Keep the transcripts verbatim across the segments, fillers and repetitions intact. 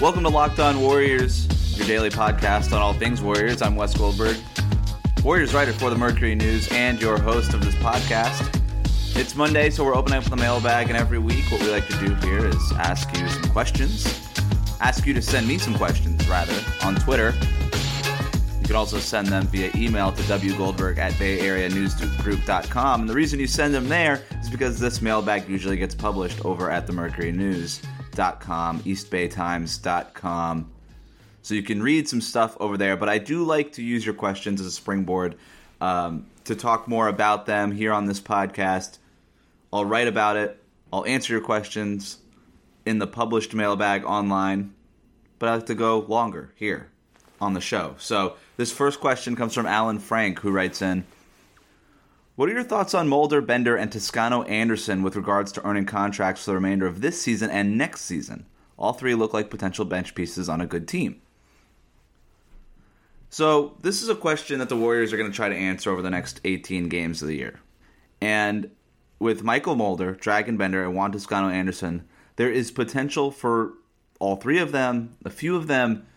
Welcome to Locked On Warriors, your daily podcast on all things Warriors. I'm Wes Goldberg, Warriors writer for the Mercury News and your host of this podcast. It's Monday, so we're opening up the mailbag, and every week what we like to do here is ask you some questions. Ask you to send me some questions, rather, on Twitter. You can also send them via email to wgoldberg at bayareanewsgroup dot com. And the reason you send them there is because this mailbag usually gets published over at the Mercury News. Dot com, east bay times dot com. So you can read some stuff over there, but I do like to use your questions as a springboard um, to talk more about them here on this podcast. I'll write about it. I'll answer your questions in the published mailbag online, but I like to go longer here on the show. So this first question comes from Alan Frank, who writes in, what are your thoughts on Mulder, Bender, and Toscano-Anderson with regards to earning contracts for the remainder of this season and next season? All three look like potential bench pieces on a good team. So this is a question that the Warriors are going to try to answer over the next eighteen games of the year. And with Michael Mulder, Dragon Bender, and Juan Toscano-Anderson, there is potential for all three of them, a few of them,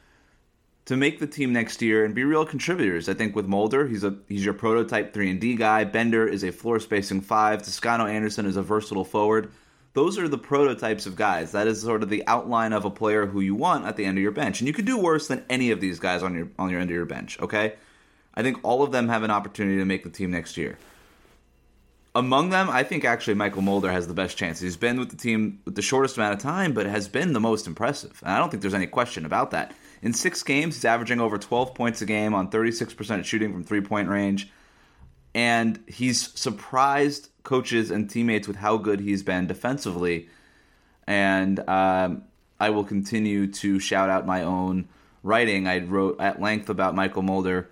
to make the team next year and be real contributors. I think with Mulder, he's a he's your prototype three and D guy. Bender is a floor spacing five. Toscano-Anderson is a versatile forward. Those are the prototypes of guys. That is sort of the outline of a player who you want at the end of your bench. And you could do worse than any of these guys on your on your end of your bench, okay? I think all of them have an opportunity to make the team next year. Among them, I think actually Michael Mulder has the best chance. He's been with the team with the shortest amount of time, but has been the most impressive. And I don't think there's any question about that. In six games, he's averaging over twelve points a game on thirty-six percent shooting from three-point range. And he's surprised coaches and teammates with how good he's been defensively. And um, I will continue to shout out my own writing. I wrote at length about Michael Mulder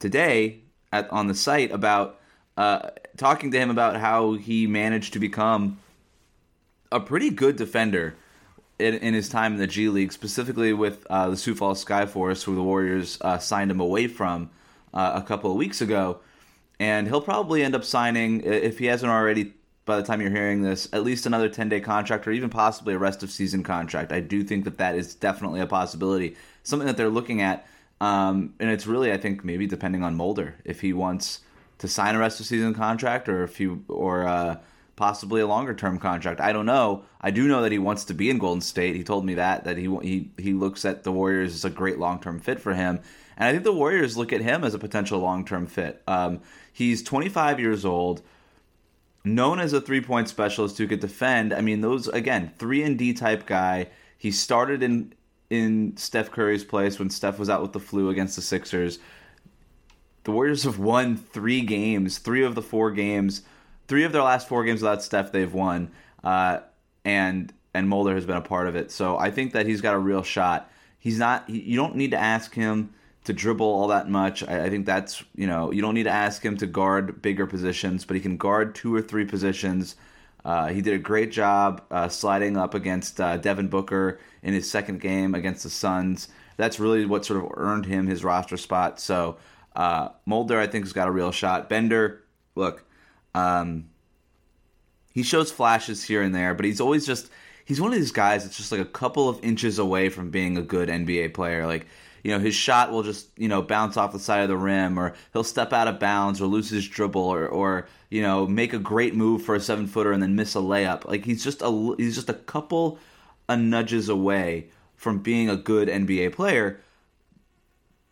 today at, on the site about uh, talking to him about how he managed to become a pretty good defender In, in his time in the G League, specifically with uh, the Sioux Falls Skyforce, who the Warriors uh, signed him away from uh, a couple of weeks ago. And he'll probably end up signing, if he hasn't already by the time you're hearing this, at least another ten-day contract or even possibly a rest-of-season contract. I do think that that is definitely a possibility, something that they're looking at. Um, and it's really, I think, maybe depending on Mulder, if he wants to sign a rest-of-season contract or if he... or uh, possibly a longer-term contract. I don't know. I do know that he wants to be in Golden State. He told me that, that he he he looks at the Warriors as a great long-term fit for him. And I think the Warriors look at him as a potential long-term fit. Um, he's twenty-five years old, known as a three-point specialist who could defend. I mean, those, again, three and D type guy. He started in, in Steph Curry's place when Steph was out with the flu against the Sixers. The Warriors have won three games, three of the four games Three of their last four games without Steph, they've won, uh, and and Mulder has been a part of it. So I think that he's got a real shot. He's not. He, you don't need to ask him to dribble all that much. I, I think that's, you know, you don't need to ask him to guard bigger positions, but he can guard two or three positions. Uh, he did a great job uh, sliding up against uh, Devin Booker in his second game against the Suns. That's really what sort of earned him his roster spot. So uh, Mulder, I think, has got a real shot. Bender, look, um, he shows flashes here and there, but he's always just – he's one of these guys that's just like a couple of inches away from being a good N B A player. Like, you know, his shot will just, you know, bounce off the side of the rim, or he'll step out of bounds or lose his dribble, or, or you know, make a great move for a seven-footer and then miss a layup. Like, he's just a, he's just a couple of nudges away from being a good N B A player.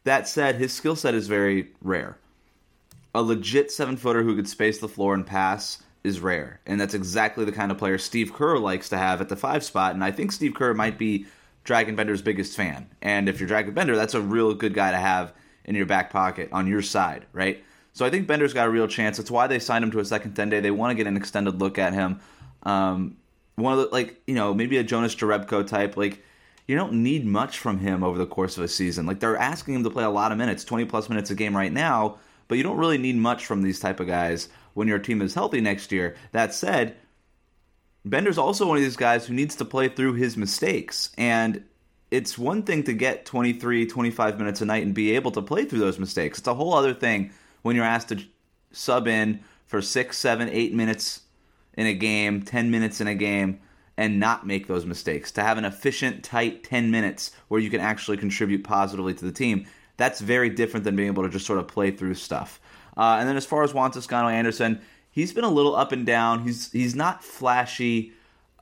That said, his skill set is very rare. A legit seven-footer who could space the floor and pass is rare, and that's exactly the kind of player Steve Kerr likes to have at the five spot, and I think Steve Kerr might be Dragon Bender's biggest fan. And if you're Dragon Bender, that's a real good guy to have in your back pocket, on your side, right? So I think Bender's got a real chance. That's why they signed him to a second ten-day. They want to get an extended look at him. Um, one of the, like, you know, maybe a Jonas Jerebko type. Like, you don't need much from him over the course of a season. Like, they're asking him to play a lot of minutes, twenty-plus minutes a game right now, but you don't really need much from these type of guys when your team is healthy next year. That said, Bender's also one of these guys who needs to play through his mistakes. And it's one thing to get twenty-three, twenty-five minutes a night and be able to play through those mistakes. It's a whole other thing when you're asked to sub in for six, seven, eight minutes in a game, ten minutes in a game, and not make those mistakes. To have an efficient, tight ten minutes where you can actually contribute positively to the team, that's very different than being able to just sort of play through stuff. Uh, and then as far as Juan Toscano-Anderson, he's been a little up and down. He's he's not flashy,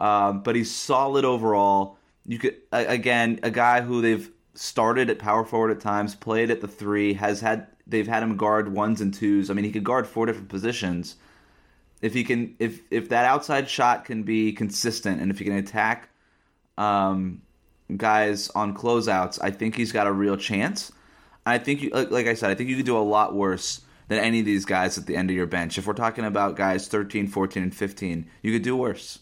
uh, but he's solid overall. You could, again, a guy who they've started at power forward at times, played at the three, has had they've had him guard ones and twos. I mean, he could guard four different positions. If he can, if if that outside shot can be consistent, and if he can attack um, guys on closeouts, I think he's got a real chance. I think, you, like, like I said, I think you could do a lot worse than any of these guys at the end of your bench. If we're talking about guys thirteen, fourteen, and fifteen, you could do worse.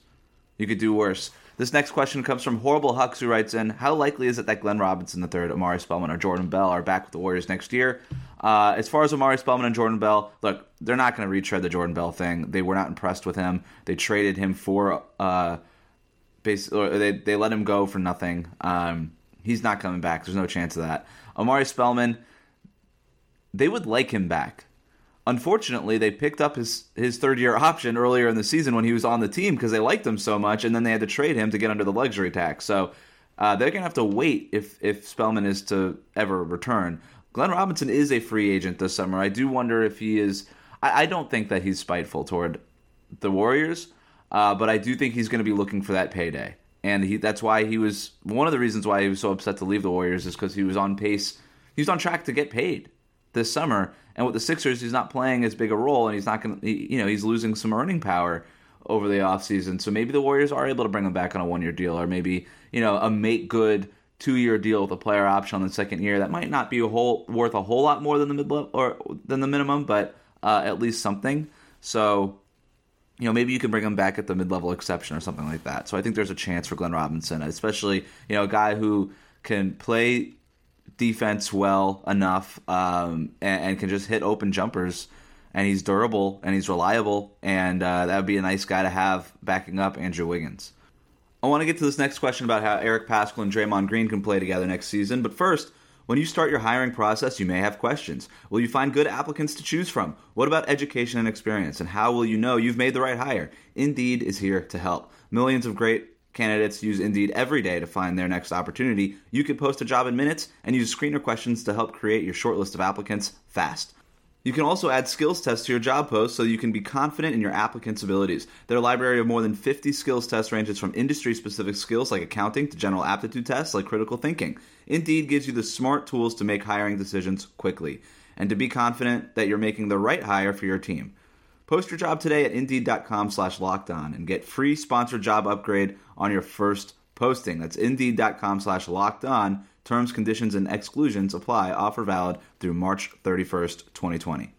You could do worse. This next question comes from Horrible Hux, who writes in, how likely is it that Glenn Robinson the third, Omari Spellman, or Jordan Bell are back with the Warriors next year? Uh, as far as Omari Spellman and Jordan Bell, look, they're not going to retread the Jordan Bell thing. They were not impressed with him. They traded him for uh, – they, they let him go for nothing. Um, he's not coming back. There's no chance of that. Omari Spellman, they would like him back. Unfortunately, they picked up his, his third-year option earlier in the season when he was on the team because they liked him so much, and then they had to trade him to get under the luxury tax. So uh, they're going to have to wait if, if Spellman is to ever return. Glenn Robinson is a free agent this summer. I do wonder if he is I, – I don't think that he's spiteful toward the Warriors, uh, but I do think he's going to be looking for that payday. And he, that's why he was – one of the reasons why he was so upset to leave the Warriors is because he was on pace – he was on track to get paid this summer, and with the Sixers, he's not playing as big a role, and he's not going to, you know, he's losing some earning power over the offseason. So maybe the Warriors are able to bring him back on a one-year deal, or maybe, you know, a make-good two-year deal with a player option on the second year. That might not be a whole worth a whole lot more than the mid or than the minimum, but uh, at least something. So, you know, maybe you can bring him back at the mid-level exception or something like that. So I think there's a chance for Glenn Robinson, especially, you know, a guy who can play defense well enough um, and, and can just hit open jumpers, and he's durable and he's reliable, and uh, that would be a nice guy to have backing up Andrew Wiggins. I want to get to this next question about how Eric Paschall and Draymond Green can play together next season, but first, when you start your hiring process, you may have questions. Will you find good applicants to choose from? What about education and experience, and how will you know you've made the right hire? Indeed is here to help. Millions of great candidates use Indeed every day to find their next opportunity. You can post a job in minutes and use screener questions to help create your shortlist of applicants fast. You can also add skills tests to your job post so you can be confident in your applicants' abilities. Their library of more than fifty skills tests ranges from industry-specific skills like accounting to general aptitude tests like critical thinking. Indeed gives you the smart tools to make hiring decisions quickly and to be confident that you're making the right hire for your team. Post your job today at Indeed.com slash locked on and get free sponsored job upgrade on your first posting. That's Indeed.com slash locked on. Terms, conditions, and exclusions apply. Offer valid through March thirty-first, twenty twenty.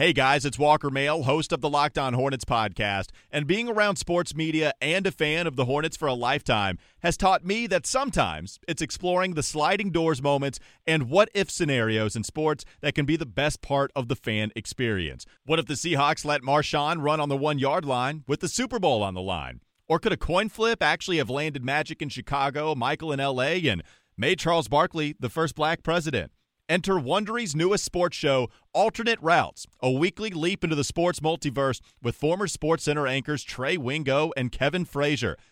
Hey guys, it's Walker Mail, host of the Locked On Hornets podcast, and being around sports media and a fan of the Hornets for a lifetime has taught me that sometimes it's exploring the sliding doors moments and what-if scenarios in sports that can be the best part of the fan experience. What if the Seahawks let Marshawn run on the one-yard line with the Super Bowl on the line? Or could a coin flip actually have landed Magic in Chicago, Michael in L A, and made Charles Barkley the first black president? Enter Wondery's newest sports show, Alternate Routes, a weekly leap into the sports multiverse with former SportsCenter anchors Trey Wingo and Kevin Frazier.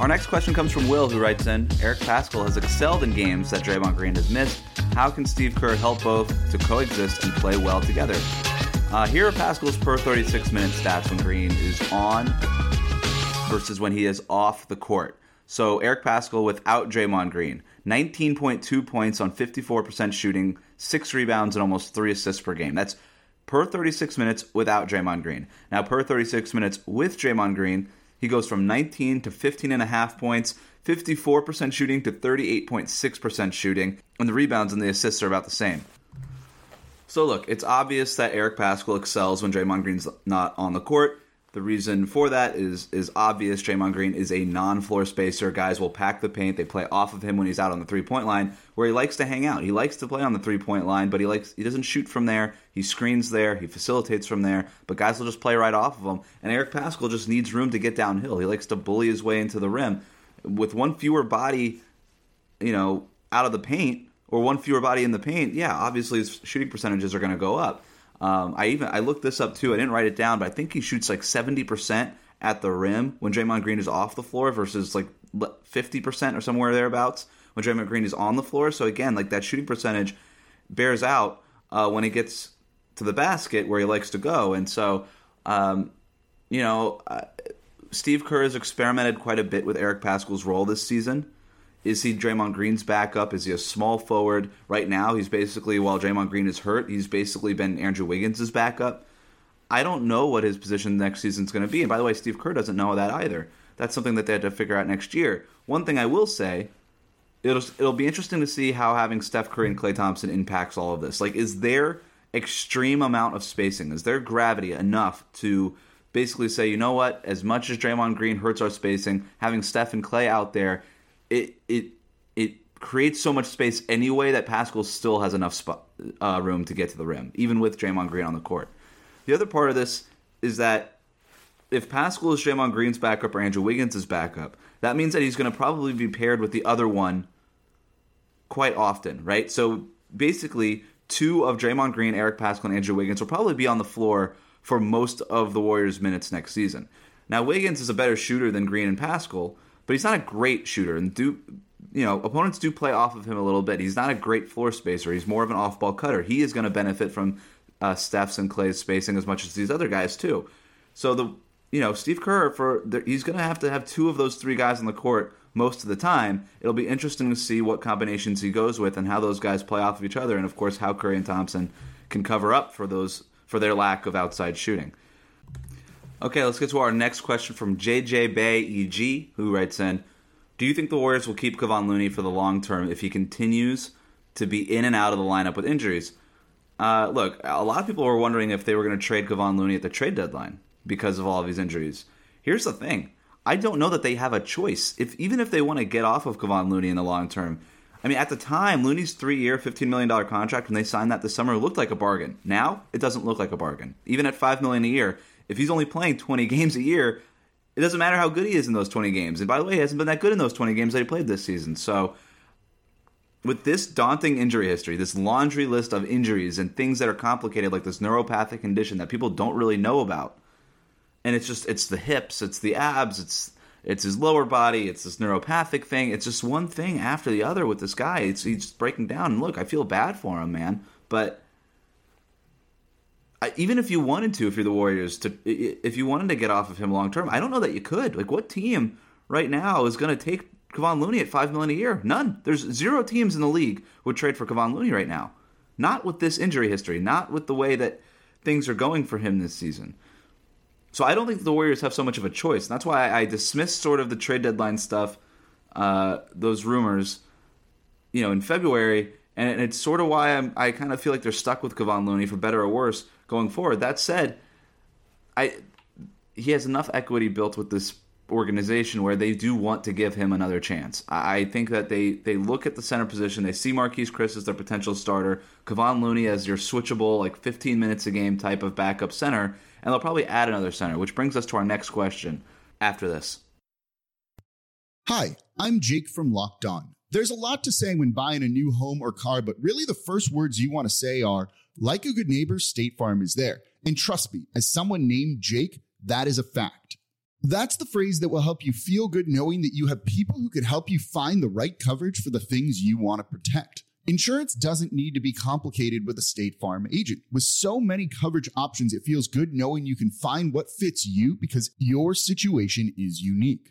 Our next question comes from Will, who writes in, Eric Paschall has excelled in games that Draymond Green has missed. How can Steve Kerr help both to coexist and play well together? Uh, here are Paschall's per thirty-six minute stats when Green is on versus when he is off the court. So Eric Paschall without Draymond Green, nineteen point two points on fifty-four percent shooting, six rebounds and almost three assists per game. That's per thirty-six minutes without Draymond Green. Now per thirty-six minutes with Draymond Green, he goes from nineteen to fifteen point five points, fifty-four percent shooting to thirty-eight point six percent shooting, and the rebounds and the assists are about the same. So look, it's obvious that Eric Paschall excels when Draymond Green's not on the court. The reason for that is, is obvious. Draymond Green is a non-floor spacer. Guys will pack the paint. They play off of him when he's out on the three-point line, where he likes to hang out. He likes to play on the three-point line, but he likes he doesn't shoot from there. He screens there. He facilitates from there. But guys will just play right off of him. And Eric Paschall just needs room to get downhill. He likes to bully his way into the rim. With one fewer body, you know, out of the paint, or one fewer body in the paint, yeah, obviously his shooting percentages are going to go up. Um, I even I looked this up, too. I didn't write it down, but I think he shoots like seventy percent at the rim when Draymond Green is off the floor versus like fifty percent or somewhere thereabouts when Draymond Green is on the floor. So, again, like that shooting percentage bears out uh, when it gets to the basket where he likes to go. And so, um, you know, uh, Steve Kerr has experimented quite a bit with Eric Paschall's role this season. Is he Draymond Green's backup? Is he a small forward? Right now, he's basically, while Draymond Green is hurt, he's basically been Andrew Wiggins' backup. I don't know what his position next season's going to be. And by the way, Steve Kerr doesn't know that either. That's something that they had to figure out next year. One thing I will say, it'll it'll be interesting to see how having Steph Curry and Klay Thompson impacts all of this. Like, is their extreme amount of spacing, is their gravity enough to basically say, you know what, as much as Draymond Green hurts our spacing, having Steph and Klay out there, It it it creates so much space anyway that Paschall still has enough spot, uh, room to get to the rim, even with Draymond Green on the court. The other part of this is that if Paschall is Draymond Green's backup or Andrew Wiggins' backup, that means that he's going to probably be paired with the other one quite often, right? So basically, two of Draymond Green, Eric Paschall, and Andrew Wiggins will probably be on the floor for most of the Warriors' minutes next season. Now, Wiggins is a better shooter than Green and Paschall, but he's not a great shooter, and do you know opponents do play off of him a little bit. He's not a great floor spacer. He's more of an off-ball cutter. He is going to benefit from uh, Steph's and Clay's spacing as much as these other guys too. So the you know Steve Kerr for the, he's going to have to have two of those three guys on the court most of the time. It'll be interesting to see what combinations he goes with and how those guys play off of each other, and of course how Curry and Thompson can cover up for those for their lack of outside shooting. Okay, let's get to our next question from J J Bay E G, who writes in, do you think the Warriors will keep Kevon Looney for the long term if he continues to be in and out of the lineup with injuries? Uh, look, a lot of people were wondering if they were going to trade Kevon Looney at the trade deadline because of all of his injuries. Here's the thing. I don't know that they have a choice. If even if they want to get off of Kevon Looney in the long term, I mean, at the time, Looney's three-year, fifteen million dollars contract, when they signed that this summer, looked like a bargain. Now, it doesn't look like a bargain. Even at five million dollars a year, if he's only playing twenty games a year, it doesn't matter how good he is in those twenty games. And by the way, he hasn't been that good in those twenty games that he played this season. So with this daunting injury history, this laundry list of injuries and things that are complicated, like this neuropathic condition that people don't really know about, and it's just it's the hips, it's the abs, it's it's his lower body, it's this neuropathic thing. It's just one thing after the other with this guy. It's, he's just breaking down. And look, I feel bad for him, man. But even if you wanted to, if you're the Warriors, to if you wanted to get off of him long term, I don't know that you could. Like, what team right now is going to take Kevon Looney at five million dollars a year? None. There's zero teams in the league would trade for Kevon Looney right now. Not with this injury history. Not with the way that things are going for him this season. So I don't think the Warriors have so much of a choice. That's why I dismissed sort of the trade deadline stuff, uh, those rumors, you know, in February. And it's sort of why I'm, I kind of feel like they're stuck with Kevon Looney for better or worse going forward. That said, I he has enough equity built with this organization where they do want to give him another chance. I think that they, they look at the center position, they see Marquese Chriss as their potential starter, Kevon Looney as your switchable, like fifteen minutes a game type of backup center, and they'll probably add another center, which brings us to our next question after this. Hi, I'm Jake from Locked On. There's a lot to say when buying a new home or car, but really the first words you want to say are, like a good neighbor, State Farm is there. And trust me, as someone named Jake, that is a fact. That's the phrase that will help you feel good knowing that you have people who can help you find the right coverage for the things you want to protect. Insurance doesn't need to be complicated with a State Farm agent. With so many coverage options, it feels good knowing you can find what fits you because your situation is unique.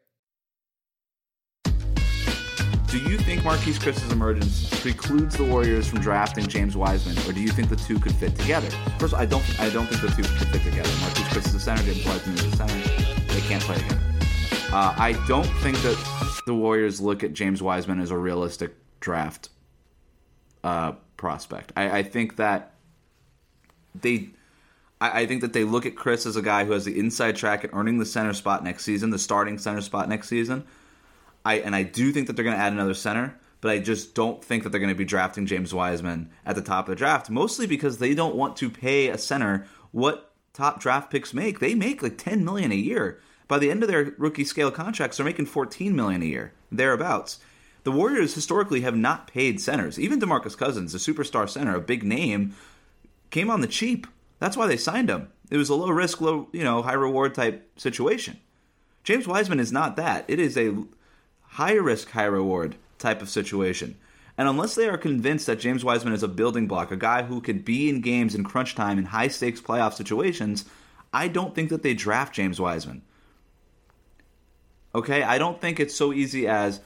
Do you think Marquese Chriss' emergence precludes the Warriors from drafting James Wiseman, or do you think the two could fit together? First of all, I don't, I don't think the two could fit together. Marquese Chriss is a center, James Wiseman is a center. They can't play together. Uh, I don't think that the Warriors look at James Wiseman as a realistic draft uh, prospect. I, I think that they... I think that they look at Chris as a guy who has the inside track at earning the center spot next season, the starting center spot next season. I and I do think that they're going to add another center, but I just don't think that they're going to be drafting James Wiseman at the top of the draft, mostly because they don't want to pay a center what top draft picks make. They make like ten million dollars a year. By the end of their rookie scale contracts, they're making fourteen million dollars a year, thereabouts. The Warriors historically have not paid centers. Even DeMarcus Cousins, a superstar center, a big name, came on the cheap. That's why they signed him. It was a low risk, low, you know, high reward type situation. James Wiseman is not that. It is a high-risk, high-reward type of situation. And unless they are convinced that James Wiseman is a building block, a guy who could be in games in crunch time in high-stakes playoff situations, I don't think that they draft James Wiseman. Okay, I don't think it's so easy as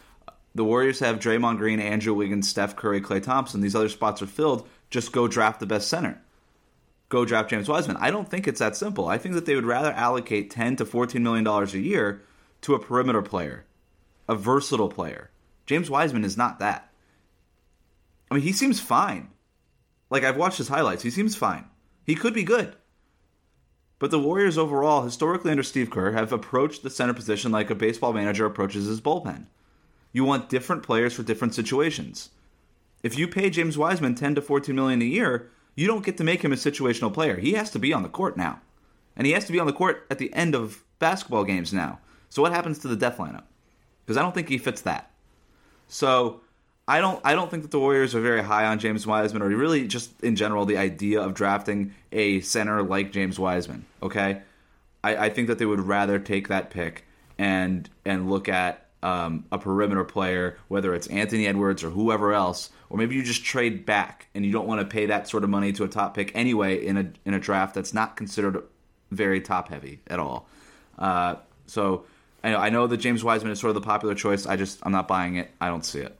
the Warriors have Draymond Green, Andrew Wiggins, Steph Curry, Klay Thompson. These other spots are filled. Just go draft the best center. Go draft James Wiseman. I don't think it's that simple. I think that they would rather allocate ten to fourteen million dollars a year to a perimeter player. A versatile player. James Wiseman is not that. I mean, he seems fine. Like, I've watched his highlights. He seems fine. He could be good. But the Warriors overall, historically under Steve Kerr, have approached the center position like a baseball manager approaches his bullpen. You want different players for different situations. If you pay James Wiseman ten to fourteen million dollars a year, you don't get to make him a situational player. He has to be on the court now. And he has to be on the court at the end of basketball games now. So what happens to the death lineup? Because I don't think he fits that. So I don't I don't think that the Warriors are very high on James Wiseman, or really just in general the idea of drafting a center like James Wiseman, okay? I, I think that they would rather take that pick and and look at um, a perimeter player, whether it's Anthony Edwards or whoever else, or maybe you just trade back and you don't want to pay that sort of money to a top pick anyway in a in a draft that's not considered very top-heavy at all. Uh, so... I know, I know that James Wiseman is sort of the popular choice. I just, I'm not buying it. I don't see it.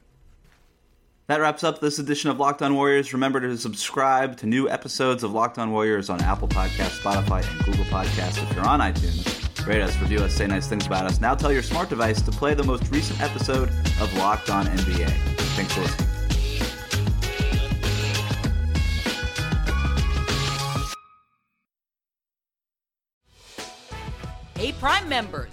That wraps up this edition of Locked On Warriors. Remember to subscribe to new episodes of Locked On Warriors on Apple Podcasts, Spotify, and Google Podcasts. If you're on iTunes, rate us, review us, say nice things about us. Now tell your smart device to play the most recent episode of Locked On N B A. Thanks for listening. Hey, Prime members.